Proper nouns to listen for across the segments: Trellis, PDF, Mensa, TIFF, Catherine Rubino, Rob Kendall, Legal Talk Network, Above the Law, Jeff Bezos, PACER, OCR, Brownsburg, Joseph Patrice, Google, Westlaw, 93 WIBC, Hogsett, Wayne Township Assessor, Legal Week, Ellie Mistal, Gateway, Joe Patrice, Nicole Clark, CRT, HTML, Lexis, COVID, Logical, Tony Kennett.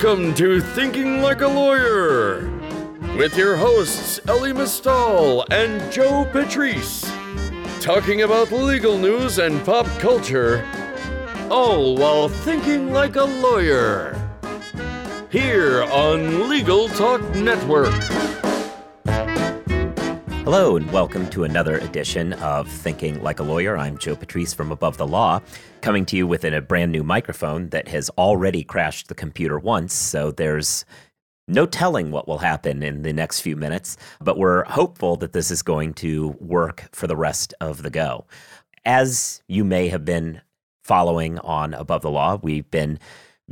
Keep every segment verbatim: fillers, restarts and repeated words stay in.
Welcome to Thinking Like a Lawyer with your hosts Ellie Mistal and Joe Patrice, talking about legal news and pop culture, all while thinking like a lawyer, here on Legal Talk Network. Hello and welcome to another edition of Thinking Like a Lawyer. I'm Joe Patrice from Above the Law, coming to you within a brand new microphone that has already crashed the computer once, so there's no telling what will happen in the next few minutes, but we're hopeful that this is going to work for the rest of the go. As you may have been following on Above the Law, we've been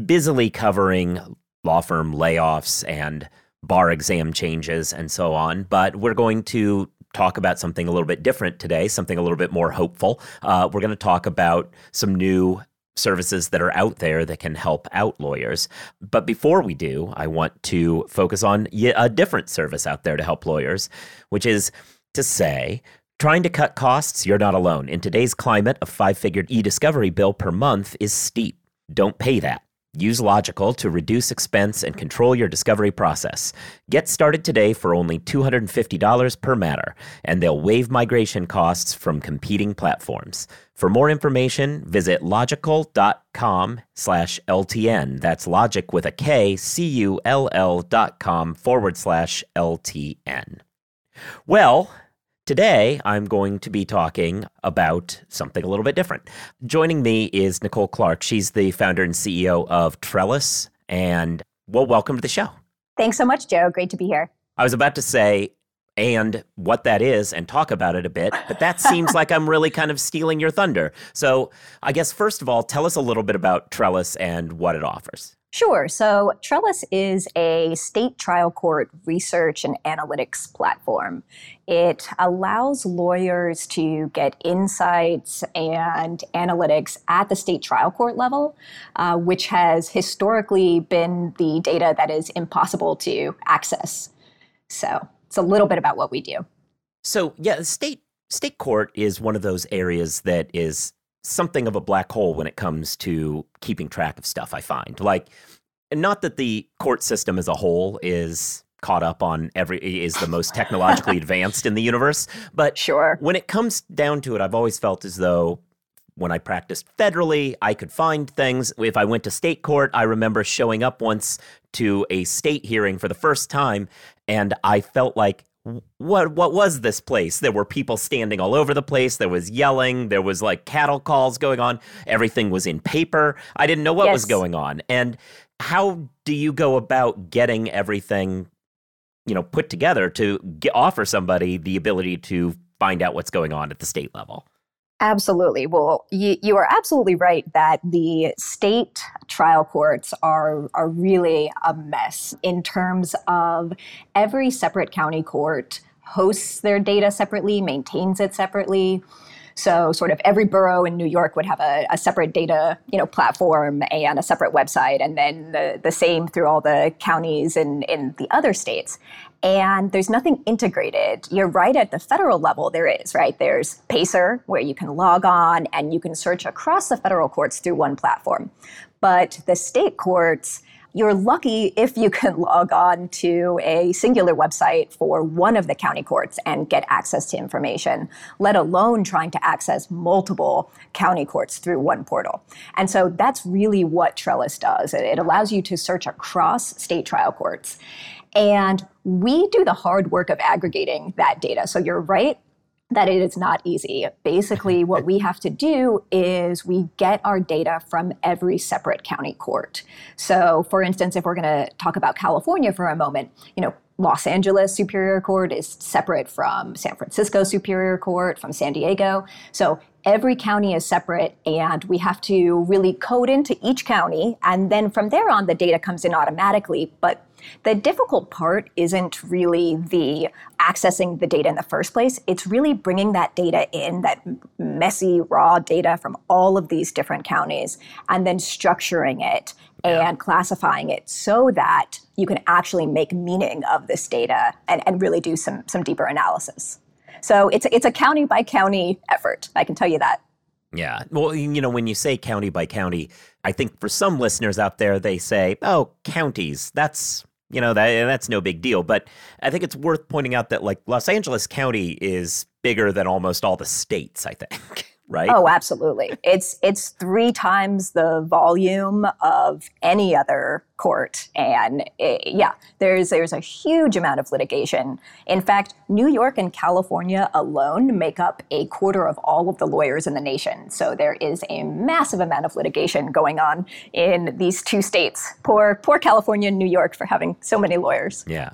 busily covering law firm layoffs and bar exam changes and so on, but we're going to talk about something a little bit different today, something a little bit more hopeful. Uh, we're going to talk about some new services that are out there that can help out lawyers. But before we do, I want to focus on a different service out there to help lawyers, which is to say, trying to cut costs, you're not alone. In today's climate, a five-figure e-discovery bill per month is steep. Don't pay that. Use Logical to reduce expense and control your discovery process. Get started today for only two hundred fifty dollars per matter, and they'll waive migration costs from competing platforms. For more information, visit logical dot com slash L T N. That's logic with a K, C U L L dot com forward slash L T N. Well, today, I'm going to be talking about something a little bit different. Joining me is Nicole Clark. She's the founder and C E O of Trellis, and well, welcome to the show. Thanks so much, Joe. Great to be here. I was about to say, and what that is, and talk about it a bit, but that seems like I'm really kind of stealing your thunder. So I guess, first of all, tell us a little bit about Trellis and what it offers. Sure. So Trellis is a state trial court research and analytics platform. It allows lawyers to get insights and analytics at the state trial court level, uh, which has historically been the data that is impossible to access. So it's a little bit about what we do. So yeah, state state court is one of those areas that is something of a black hole when it comes to keeping track of stuff, I find. Like, not that the court system as a whole is caught up on every, is the most technologically advanced in the universe, but sure, when it comes down to it, I've always felt as though when I practiced federally, I could find things. If I went to state court, I remember showing up once to a state hearing for the first time, and I felt like, What what was this place? There were people standing all over the place. There was yelling. There was like cattle calls going on. Everything was in paper. I didn't know what yes. was going on. And how do you go about getting everything, you know, put together to get, offer somebody the ability to find out what's going on at the state level? Absolutely. Well, you, you are absolutely right that the state trial courts are, are really a mess in terms of every separate county court hosts their data separately, maintains it separately. So sort of every borough in New York would have a, a separate data, you know, platform and a separate website, and then the, the same through all the counties in, in the other states. And there's nothing integrated. You're right, at the federal level, there is, right? There's PACER, where you can log on and you can search across the federal courts through one platform. But the state courts, you're lucky if you can log on to a singular website for one of the county courts and get access to information, let alone trying to access multiple county courts through one portal. And so that's really what Trellis does. It allows you to search across state trial courts. And we do the hard work of aggregating that data. So you're right that it is not easy. Basically, what we have to do is we get our data from every separate county court. So for instance, if we're going to talk about California for a moment, you know, Los Angeles Superior Court is separate from San Francisco Superior Court, from San Diego. So every county is separate, and we have to really code into each county. And then from there on, the data comes in automatically. But the difficult part isn't really the accessing the data in the first place. It's really bringing that data in, that messy, raw data from all of these different counties, and then structuring it and classifying it so that you can actually make meaning of this data and, and really do some some deeper analysis. So it's it's a county by county effort, I can tell you that. Yeah. Well, you know, when you say county by county, I think for some listeners out there, they say, oh, counties, that's, you know, that that's no big deal. But I think it's worth pointing out that, like, Los Angeles County is bigger than almost all the states, I think. Right? Oh, absolutely. It's it's three times the volume of any other court. And it, yeah, there's there's a huge amount of litigation. In fact, New York and California alone make up a quarter of all of the lawyers in the nation. So there is a massive amount of litigation going on in these two states. Poor, poor California and New York for having so many lawyers. Yeah.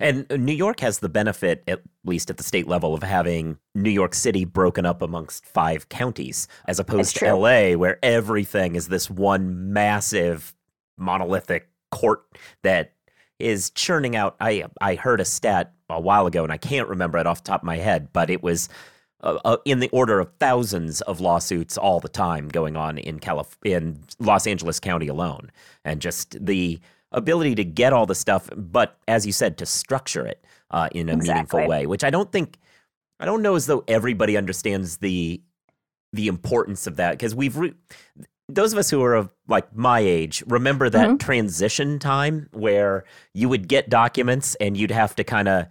And New York has the benefit, at least at the state level, of having New York City broken up amongst five counties, as opposed to L A, where everything is this one massive monolithic court that is churning out. I I heard a stat a while ago, and I can't remember it off the top of my head, but it was uh, in the order of thousands of lawsuits all the time going on in Calif- in Los Angeles County alone, and just the ability to get all the stuff, but as you said, to structure it uh, in a exactly. meaningful way, which I don't think, I don't know as though everybody understands the the importance of that, because we've, re- those of us who are of like my age, remember that mm-hmm. transition time where you would get documents and you'd have to kind of,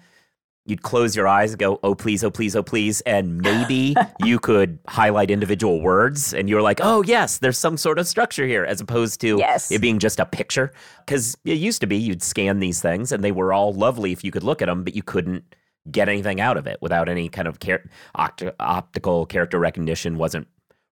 you'd close your eyes and go, oh, please, oh, please, oh, please. And maybe you could highlight individual words and you're like, oh, yes, there's some sort of structure here, as opposed to yes. it being just a picture. Because it used to be you'd scan these things and they were all lovely if you could look at them, but you couldn't get anything out of it without any kind of char- opt- optical character recognition wasn't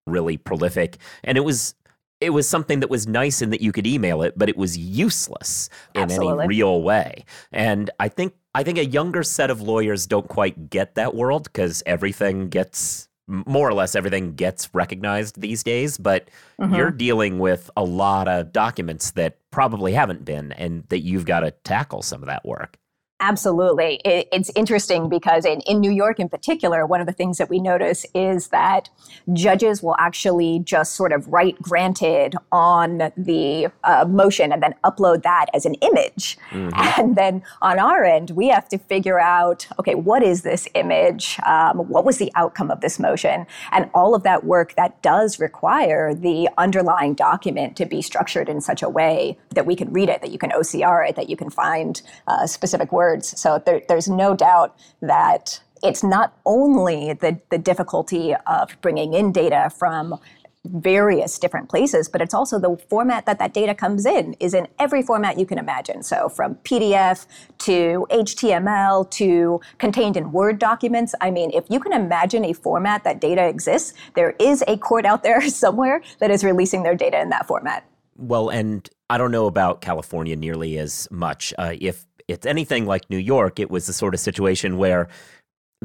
really prolific. And it was It was something that was nice in that you could email it, but it was useless in Absolutely. Any real way. And I think I think a younger set of lawyers don't quite get that world, because everything gets, more or less everything gets recognized these days. But mm-hmm. you're dealing with a lot of documents that probably haven't been, and that you've got to tackle some of that work. Absolutely. It, it's interesting because in, in New York in particular, one of the things that we notice is that judges will actually just sort of write granted on the uh, motion and then upload that as an image. Mm-hmm. And then on our end, we have to figure out, okay, what is this image? Um, what was the outcome of this motion? And all of that work that does require the underlying document to be structured in such a way that we can read it, that you can O C R it, that you can find uh, specific words. So there, there's no doubt that it's not only the, the difficulty of bringing in data from various different places, but it's also the format that that data comes in is in every format you can imagine. So from P D F to H T M L to contained in Word documents. I mean, if you can imagine a format that data exists, there is a court out there somewhere that is releasing their data in that format. Well, and I don't know about California nearly as much. Uh, if it's anything like New York, it was the sort of situation where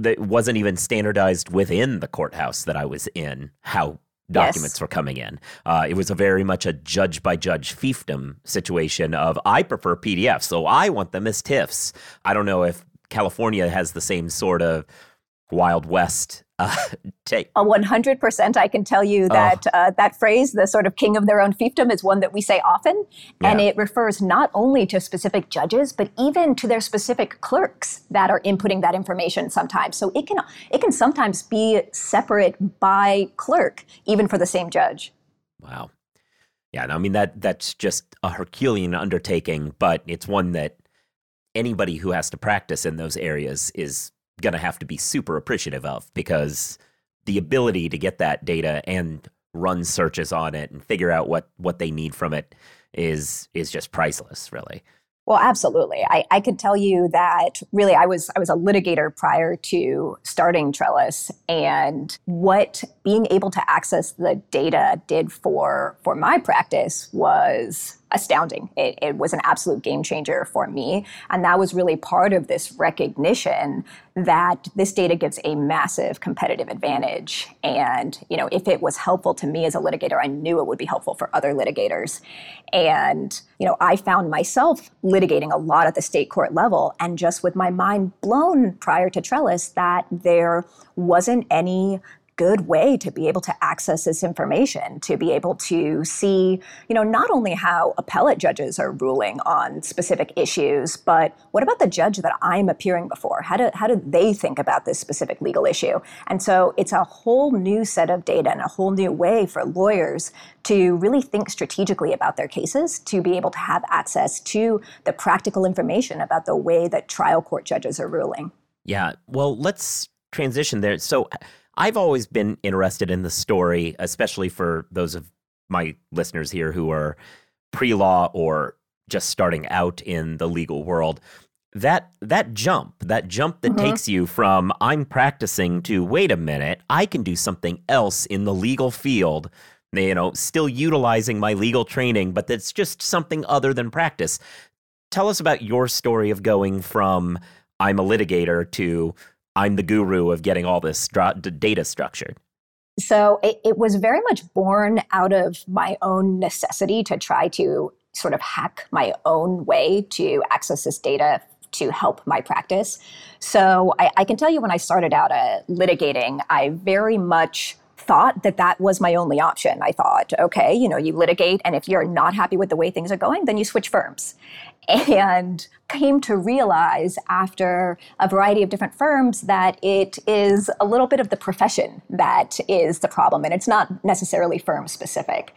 it wasn't even standardized within the courthouse that I was in, how documents yes. were coming in. Uh, it was a very much a judge-by-judge fiefdom situation of, I prefer P D Fs, so I want them as T I Fs. I don't know if California has the same sort of Wild West Uh, take. one hundred percent I can tell you that oh. uh, that phrase, the sort of king of their own fiefdom, is one that we say often. Yeah. And it refers not only to specific judges, but even to their specific clerks that are inputting that information sometimes. So it can it can sometimes be separate by clerk, even for the same judge. Wow. Yeah, I mean, that that's just a Herculean undertaking, but it's one that anybody who has to practice in those areas is going to have to be super appreciative of, because the ability to get that data and run searches on it and figure out what, what they need from it is is just priceless, really. Well, absolutely. I, I could tell you that really I was I was a litigator prior to starting Trellis, and what being able to access the data did for for my practice was astounding. It, it was an absolute game changer for me. And that was really part of this recognition that this data gives a massive competitive advantage. And, you know, if it was helpful to me as a litigator, I knew it would be helpful for other litigators. And, you know, I found myself litigating a lot at the state court level, and just with my mind blown prior to Trellis that there wasn't any good way to be able to access this information, to be able to see, you know, not only how appellate judges are ruling on specific issues, but what about the judge that I'm appearing before? How do, how do they think about this specific legal issue? And so it's a whole new set of data and a whole new way for lawyers to really think strategically about their cases, to be able to have access to the practical information about the way that trial court judges are ruling. Yeah. Well, let's transition there. So I've always been interested in the story, especially for those of my listeners here who are pre-law or just starting out in the legal world. That that jump, that jump that mm-hmm. takes you from I'm practicing to, wait a minute, I can do something else in the legal field, you know, still utilizing my legal training, but that's just something other than practice. Tell us about your story of going from I'm a litigator to I'm the guru of getting all this data structured. So it, it was very much born out of my own necessity to try to sort of hack my own way to access this data to help my practice. So I, I can tell you when I started out uh, litigating, I very much thought that that was my only option. I thought, okay, you know, you litigate, and if you're not happy with the way things are going, then you switch firms. And came to realize after a variety of different firms that it is a little bit of the profession that is the problem, and it's not necessarily firm specific.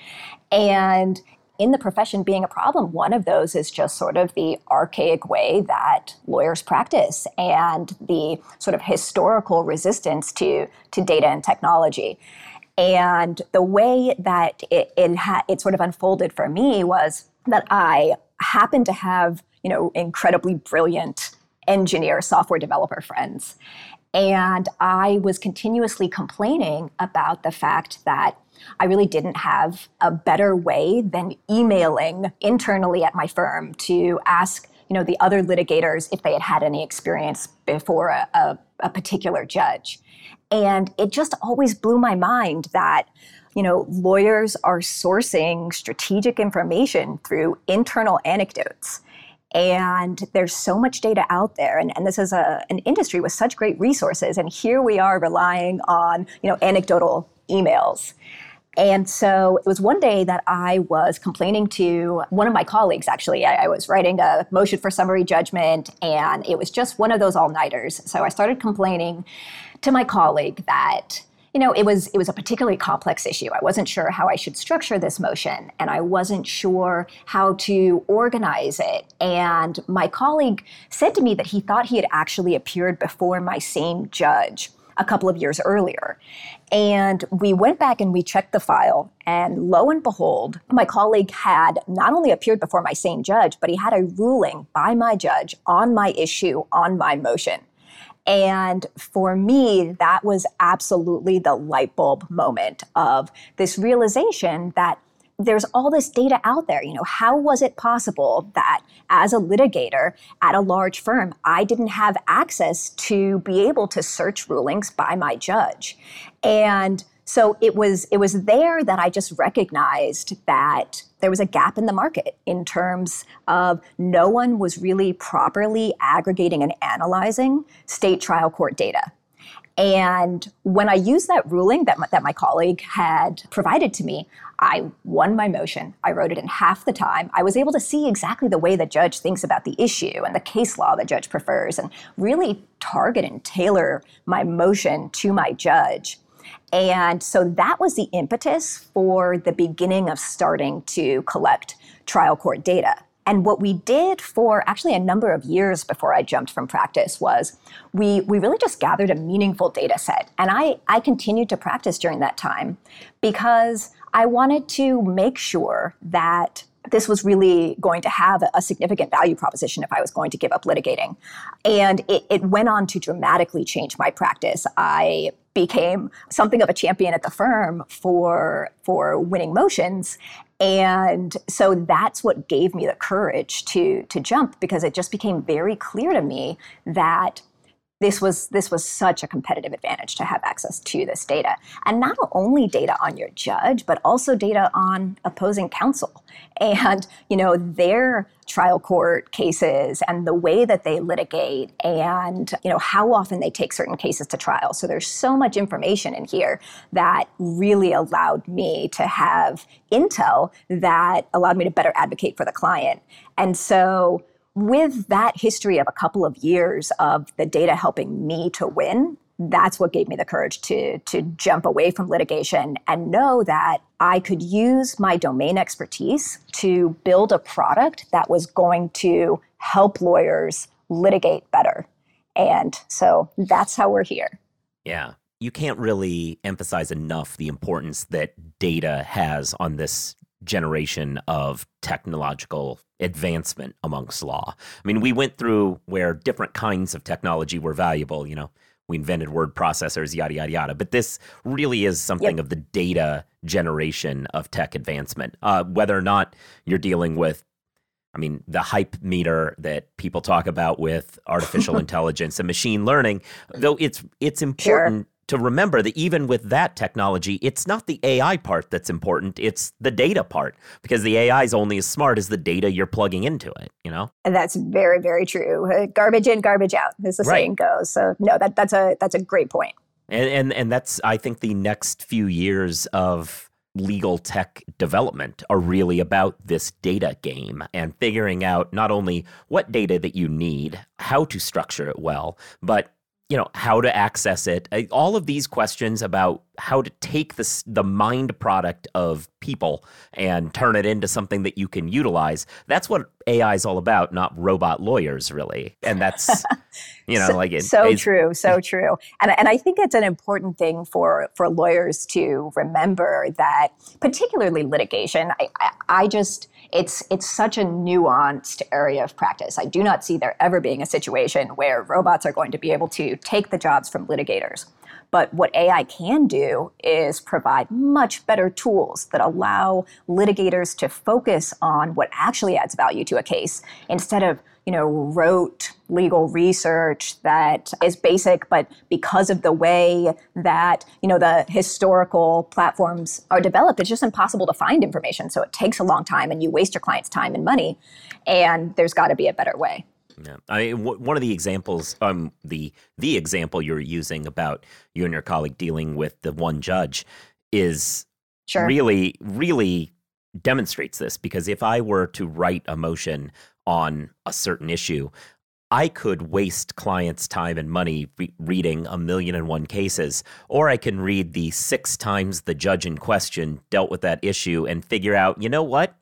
And in the profession being a problem, one of those is just sort of the archaic way that lawyers practice and the sort of historical resistance to, to data and technology. And the way that it, it, ha- it sort of unfolded for me was that I happened to have, you know, incredibly brilliant engineer, software developer friends. And I was continuously complaining about the fact that I really didn't have a better way than emailing internally at my firm to ask, you know, the other litigators if they had had any experience before a, a, a particular judge. And it just always blew my mind that, you know, lawyers are sourcing strategic information through internal anecdotes. And there's so much data out there. And, and this is a, an industry with such great resources. And here we are relying on, you know, anecdotal emails. And so it was one day that I was complaining to one of my colleagues, actually. I, I was writing a motion for summary judgment, and it was just one of those all-nighters. So I started complaining to my colleague that, you know, it was it was a particularly complex issue. I wasn't sure how I should structure this motion, and I wasn't sure how to organize it. And my colleague said to me that he thought he had actually appeared before my same judge a couple of years earlier. And we went back and we checked the file, and lo and behold, my colleague had not only appeared before my same judge, but he had a ruling by my judge on my issue, on my motion. And for me, that was absolutely the light bulb moment of this realization that there's all this data out there. You know, how was it possible that as a litigator at a large firm, I didn't have access to be able to search rulings by my judge? And so it was it was there that I just recognized that there was a gap in the market in terms of no one was really properly aggregating and analyzing state trial court data. And when I used that ruling that my, that my colleague had provided to me, I won my motion. I wrote it in half the time. I was able to see exactly the way the judge thinks about the issue and the case law the judge prefers, and really target and tailor my motion to my judge. And so that was the impetus for the beginning of starting to collect trial court data. And what we did for actually a number of years before I jumped from practice was we we really just gathered a meaningful data set. And I, I continued to practice during that time because I wanted to make sure that this was really going to have a significant value proposition if I was going to give up litigating. And it, it went on to dramatically change my practice. I became something of a champion at the firm for, for winning motions. And so that's what gave me the courage to, to jump, because it just became very clear to me that This was this was such a competitive advantage to have access to this data. And not only data on your judge, but also data on opposing counsel and, you know, their trial court cases and the way that they litigate and, you know, how often they take certain cases to trial. So there's so much information in here that really allowed me to have intel that allowed me to better advocate for the client. And so with that history of a couple of years of the data helping me to win, that's what gave me the courage to, to jump away from litigation and know that I could use my domain expertise to build a product that was going to help lawyers litigate better. And so that's how we're here. Yeah. You can't really emphasize enough the importance that data has on this generation of technological advancement amongst law. I mean, we went through where different kinds of technology were valuable. You know, we invented word processors, yada, yada, yada. But this really is something yep. of the data generation of tech advancement, uh, whether or not you're dealing with, I mean, the hype meter that people talk about with artificial intelligence and machine learning, though it's it's important. Sure. To remember that even with that technology, it's not the A I part that's important, it's the data part, because the A I is only as smart as the data you're plugging into it, you know? And that's very, very true. Garbage in, garbage out, as the right. saying goes. So no, that, that's a that's a great point. And, and and that's, I think, the next few years of legal tech development are really about this data game and figuring out not only what data that you need, how to structure it well, but you know, how to access it, all of these questions about how to take this, the mind product of people and turn it into something that you can utilize. That's what A I is all about, not robot lawyers, really. And that's, you know, so, like it, so it's, true, so true. And and I think it's an important thing for, for lawyers to remember that, particularly litigation, I, I, I just... It's it's such a nuanced area of practice. I do not see there ever being a situation where robots are going to be able to take the jobs from litigators. But what A I can do is provide much better tools that allow litigators to focus on what actually adds value to a case instead of, you know, rote legal research that is basic, but because of the way that, you know, the historical platforms are developed, it's just impossible to find information. So it takes a long time and you waste your client's time and money, and there's got to be a better way. Yeah, I mean, w- one of the examples, um, the the example you're using about you and your colleague dealing with the one judge is sure. really, really demonstrates this, because if I were to write a motion on a certain issue, I could waste clients' time and money re- reading a million and one cases, or I can read the six times the judge in question dealt with that issue and figure out, you know what?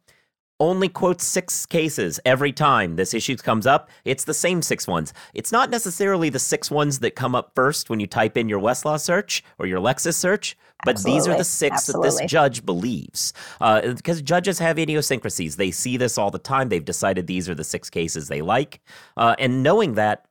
Only quotes six cases every time this issue comes up. It's the same six ones. It's not necessarily the six ones that come up first when you type in your Westlaw search or your Lexis search, but Absolutely. These are the six Absolutely. That this judge believes. Uh, because judges have idiosyncrasies. They see this all the time. They've decided these are the six cases they like. Uh, and knowing that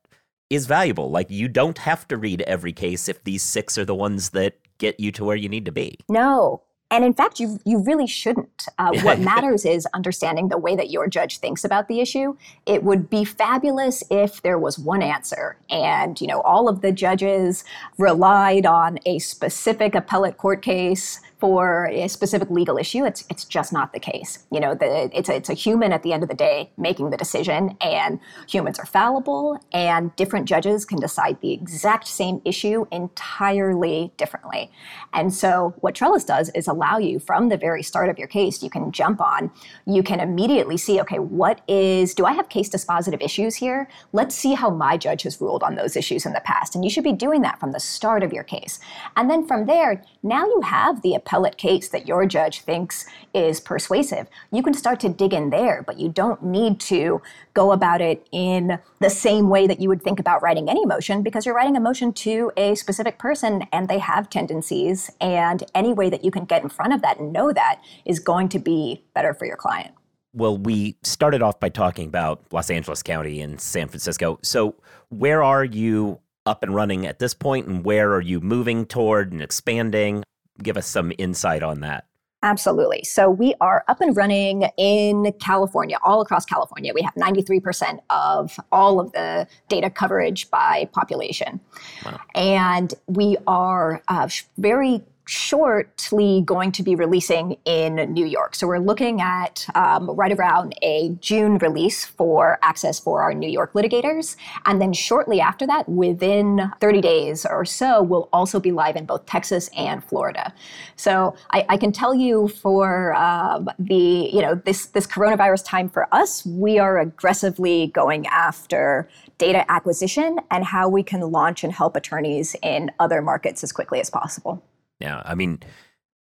is valuable. Like, you don't have to read every case if these six are the ones that get you to where you need to be. No. And in fact, you you really shouldn't. Uh, what matters is understanding the way that your judge thinks about the issue. It would be fabulous if there was one answer and, you know, all of the judges relied on a specific appellate court case for a specific legal issue. It's it's just not the case. You know, the, it's, a, it's a human at the end of the day making the decision, and humans are fallible, and different judges can decide the exact same issue entirely differently. And so what Trellis does is allow you from the very start of your case, you can jump on, you can immediately see, okay, what is, do I have case dispositive issues here? Let's see how my judge has ruled on those issues in the past. And you should be doing that from the start of your case. And then from there, now you have the appellate case that your judge thinks is persuasive. You can start to dig in there, but you don't need to go about it in the same way that you would think about writing any motion, because you're writing a motion to a specific person and they have tendencies, and any way that you can get in front of that and know that is going to be better for your client. Well, we started off by talking about Los Angeles County and San Francisco. So where are you up and running at this point, and where are you moving toward and expanding? Give us some insight on that. Absolutely. So we are up and running in California, all across California. We have ninety-three percent of all of the data coverage by population. Wow. And we are uh, very shortly going to be releasing in New York. So we're looking at um, right around a June release for access for our New York litigators. And then shortly after that, within thirty days or so, we'll also be live in both Texas and Florida. So I, I can tell you for um, the, you know, this, this coronavirus time for us, we are aggressively going after data acquisition and how we can launch and help attorneys in other markets as quickly as possible. Yeah, I mean,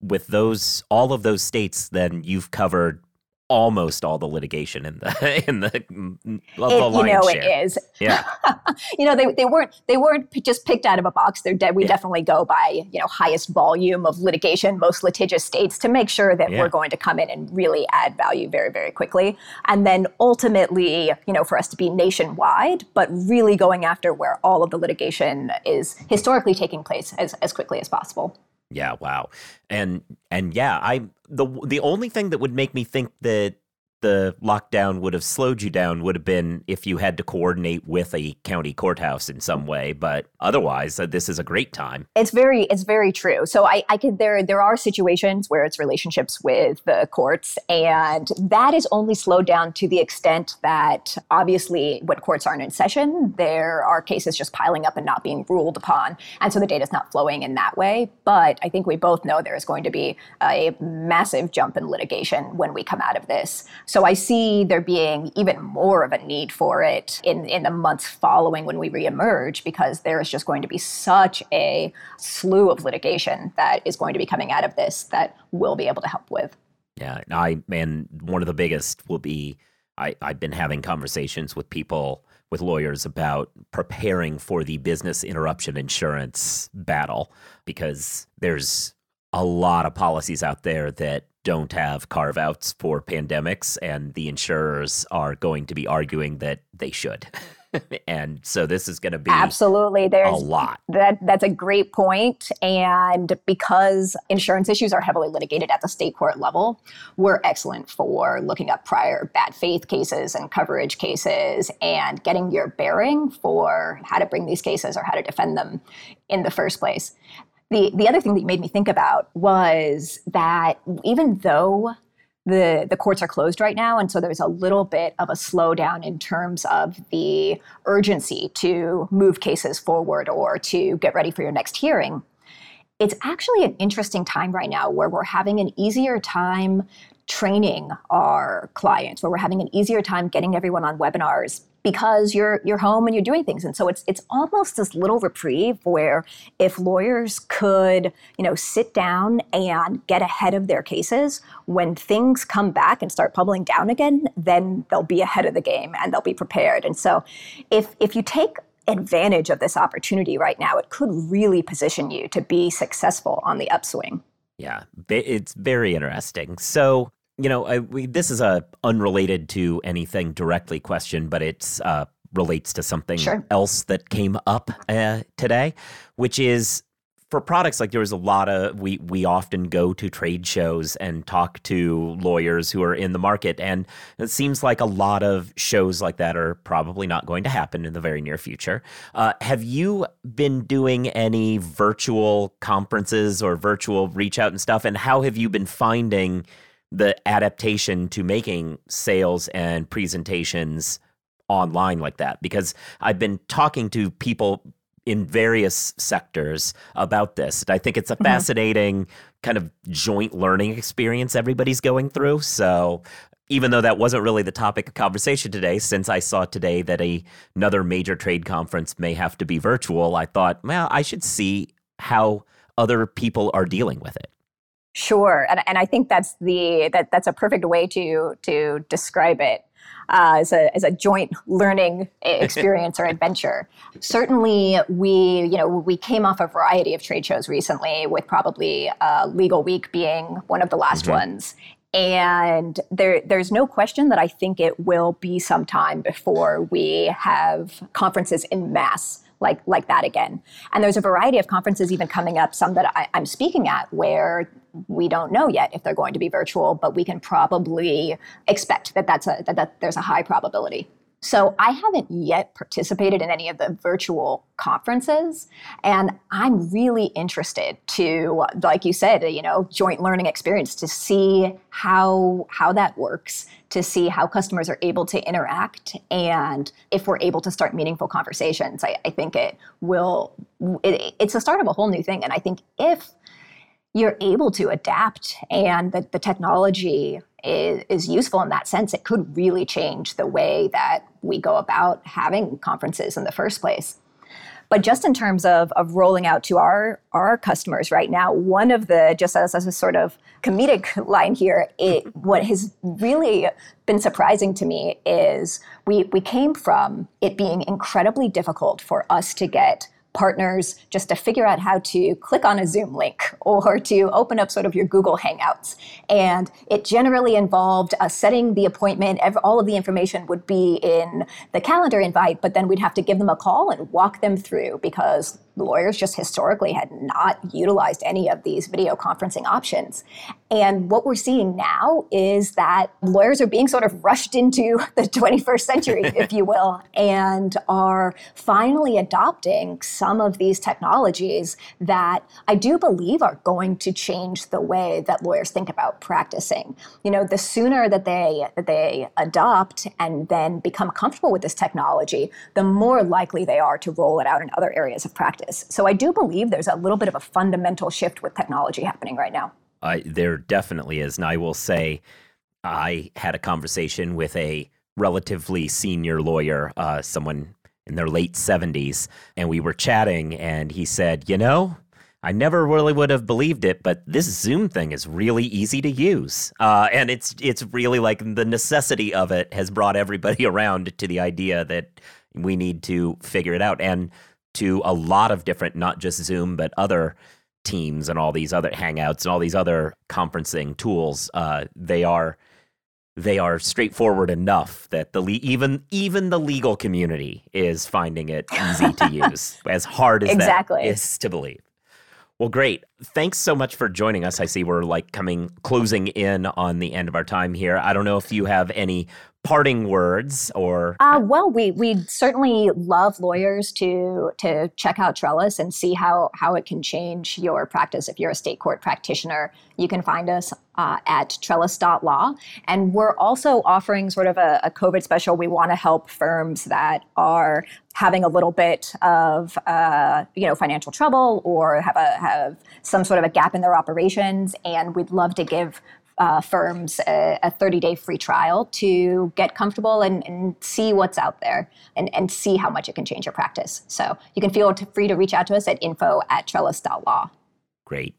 with those, all of those states, then you've covered almost all the litigation in the in the, the it, lion's you know share. It is. Yeah, you know they they weren't they weren't just picked out of a box. They're de- we yeah. definitely go by you know highest volume of litigation, most litigious states to make sure that yeah. we're going to come in and really add value very very quickly, and then ultimately you know for us to be nationwide, but really going after where all of the litigation is historically taking place as as quickly as possible. Yeah, wow. And and yeah, I the the only thing that would make me think that the lockdown would have slowed you down would have been if you had to coordinate with a county courthouse in some way. But otherwise, uh, this is a great time. It's very, it's very true. So I, I could, there, there are situations where it's relationships with the courts, and that is only slowed down to the extent that obviously when courts aren't in session, there are cases just piling up and not being ruled upon. And so the data is not flowing in that way. But I think we both know there is going to be a massive jump in litigation when we come out of this. So I see there being even more of a need for it in, in the months following when we reemerge, because there is just going to be such a slew of litigation that is going to be coming out of this that we'll be able to help with. Yeah, I man, one of the biggest will be I, I've been having conversations with people, with lawyers about preparing for the business interruption insurance battle, because there's a lot of policies out there that don't have carve-outs for pandemics, and the insurers are going to be arguing that they should. And so this is going to be absolutely there's a lot. That that's a great point. And because insurance issues are heavily litigated at the state court level, we're excellent for looking up prior bad faith cases and coverage cases and getting your bearing for how to bring these cases or how to defend them in the first place. The the other thing that you made me think about was that even though the the courts are closed right now, and so there's a little bit of a slowdown in terms of the urgency to move cases forward or to get ready for your next hearing, it's actually an interesting time right now where we're having an easier time training our clients, where we're having an easier time getting everyone on webinars, because you're you're home and you're doing things. And so it's it's almost this little reprieve where if lawyers could, you know, sit down and get ahead of their cases, when things come back and start bubbling down again, then they'll be ahead of the game and they'll be prepared. And so if if you take advantage of this opportunity right now, it could really position you to be successful on the upswing. Yeah, it's very interesting. So You know, I, we, this is a unrelated to anything directly question, but it's uh, relates to something sure. else that came up uh, today, which is for products like there was a lot of we we often go to trade shows and talk to lawyers who are in the market. And it seems like a lot of shows like that are probably not going to happen in the very near future. Uh, have you been doing any virtual conferences or virtual reach out and stuff? And how have you been finding the adaptation to making sales and presentations online like that? Because I've been talking to people in various sectors about this. I think it's a fascinating mm-hmm. kind of joint learning experience everybody's going through. So even though that wasn't really the topic of conversation today, since I saw today that a, another major trade conference may have to be virtual, I thought, well, I should see how other people are dealing with it. Sure, and and I think that's the that that's a perfect way to to describe it uh, as a as a joint learning experience or adventure. Certainly, we you know we came off a variety of trade shows recently, with probably uh, Legal Week being one of the last mm-hmm. ones. And there, there's no question that I think it will be some time before we have conferences en masse like like that again. And there's a variety of conferences even coming up, some that I, I'm speaking at, where we don't know yet if they're going to be virtual, but we can probably expect that that's a that, that there's a high probability. So I haven't yet participated in any of the virtual conferences, and I'm really interested to, like you said, you know, joint learning experience, to see how how that works, to see how customers are able to interact, and if we're able to start meaningful conversations. I, I think it will. It, it's the start of a whole new thing, and I think if you're able to adapt and the, the technology is, is useful in that sense, it could really change the way that we go about having conferences in the first place. But just in terms of, of rolling out to our, our customers right now, one of the, just as, as a sort of comedic line here, it, what has really been surprising to me is we, we came from it being incredibly difficult for us to get partners just to figure out how to click on a Zoom link or to open up sort of your Google Hangouts. And it generally involved uh, setting the appointment. Every, all of the information would be in the calendar invite, but then we'd have to give them a call and walk them through, because lawyers just historically had not utilized any of these video conferencing options. And what we're seeing now is that lawyers are being sort of rushed into the twenty-first century, if you will, and are finally adopting some of these technologies that I do believe are going to change the way that lawyers think about practicing. You know, the sooner that they, that they adopt and then become comfortable with this technology, the more likely they are to roll it out in other areas of practice. So I do believe there's a little bit of a fundamental shift with technology happening right now. Uh, there definitely is. And I will say I had a conversation with a relatively senior lawyer, uh, someone in their late seventies, and we were chatting and he said, you know, I never really would have believed it, but this Zoom thing is really easy to use. Uh, and it's it's really like the necessity of it has brought everybody around to the idea that we need to figure it out. And to a lot of different, not just Zoom, but other Teams and all these other Hangouts and all these other conferencing tools, uh, they are they are straightforward enough that the le- even even the legal community is finding it easy to use, as hard as exactly. that is to believe. Well, great. Thanks so much for joining us. I see we're like coming, closing in on the end of our time here. I don't know if you have any parting words or... Uh, well, we we certainly love lawyers to to check out Trellis and see how, how it can change your practice. If you're a state court practitioner, you can find us uh, at trellis dot law. And we're also offering sort of a, a COVID special. We want to help firms that are having a little bit of uh, you know financial trouble or have a have some sort of a gap in their operations, and we'd love to give uh, firms a, a thirty-day free trial to get comfortable and, and see what's out there and, and see how much it can change your practice. So you can feel free to reach out to us at info at trellis dot law. Great.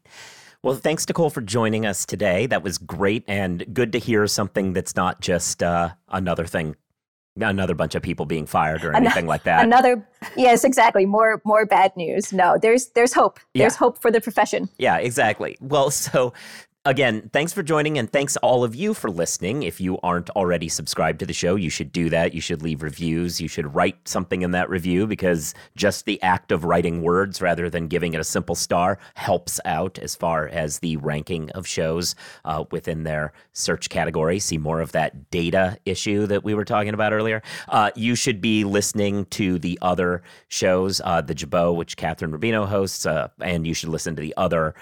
Well, thanks, Nicole, for joining us today. That was great and good to hear something that's not just uh, another thing another bunch of people being fired or anything another, like that. Another, yes, exactly. More more bad news. No, there's there's hope. Yeah. There's hope for the profession. Yeah, exactly. Well, so again, thanks for joining, and thanks all of you for listening. If you aren't already subscribed to the show, you should do that. You should leave reviews. You should write something in that review, because just the act of writing words rather than giving it a simple star helps out as far as the ranking of shows uh, within their search category. See more of that data issue that we were talking about earlier. Uh, you should be listening to the other shows, uh, the Jabot, which Catherine Rubino hosts, uh, and you should listen to the other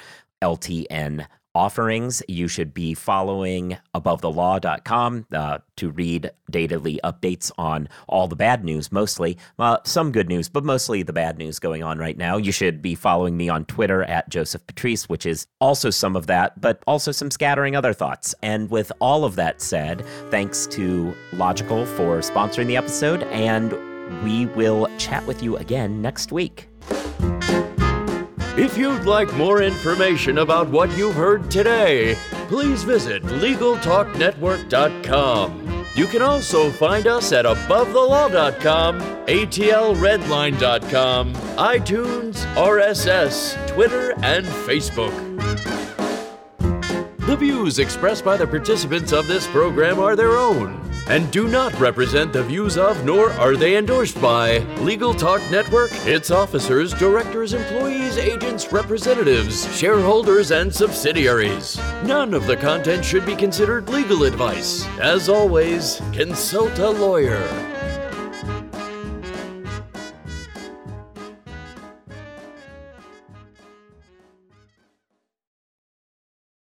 L T N offerings. You should be following above the law dot com uh, to read daily updates on all the bad news, mostly. Uh, some good news, but mostly the bad news going on right now. You should be following me on Twitter at Joseph Patrice, which is also some of that, but also some scattering other thoughts. And with all of that said, thanks to Logical for sponsoring the episode, and we will chat with you again next week. If you'd like more information about what you've heard today, please visit legal talk network dot com. You can also find us at above the law dot com, A T L redline dot com, iTunes, R S S, Twitter, and Facebook. The views expressed by the participants of this program are their own and do not represent the views of, nor are they endorsed by, Legal Talk Network, its officers, directors, employees, agents, representatives, shareholders, and subsidiaries. None of the content should be considered legal advice. As always, consult a lawyer.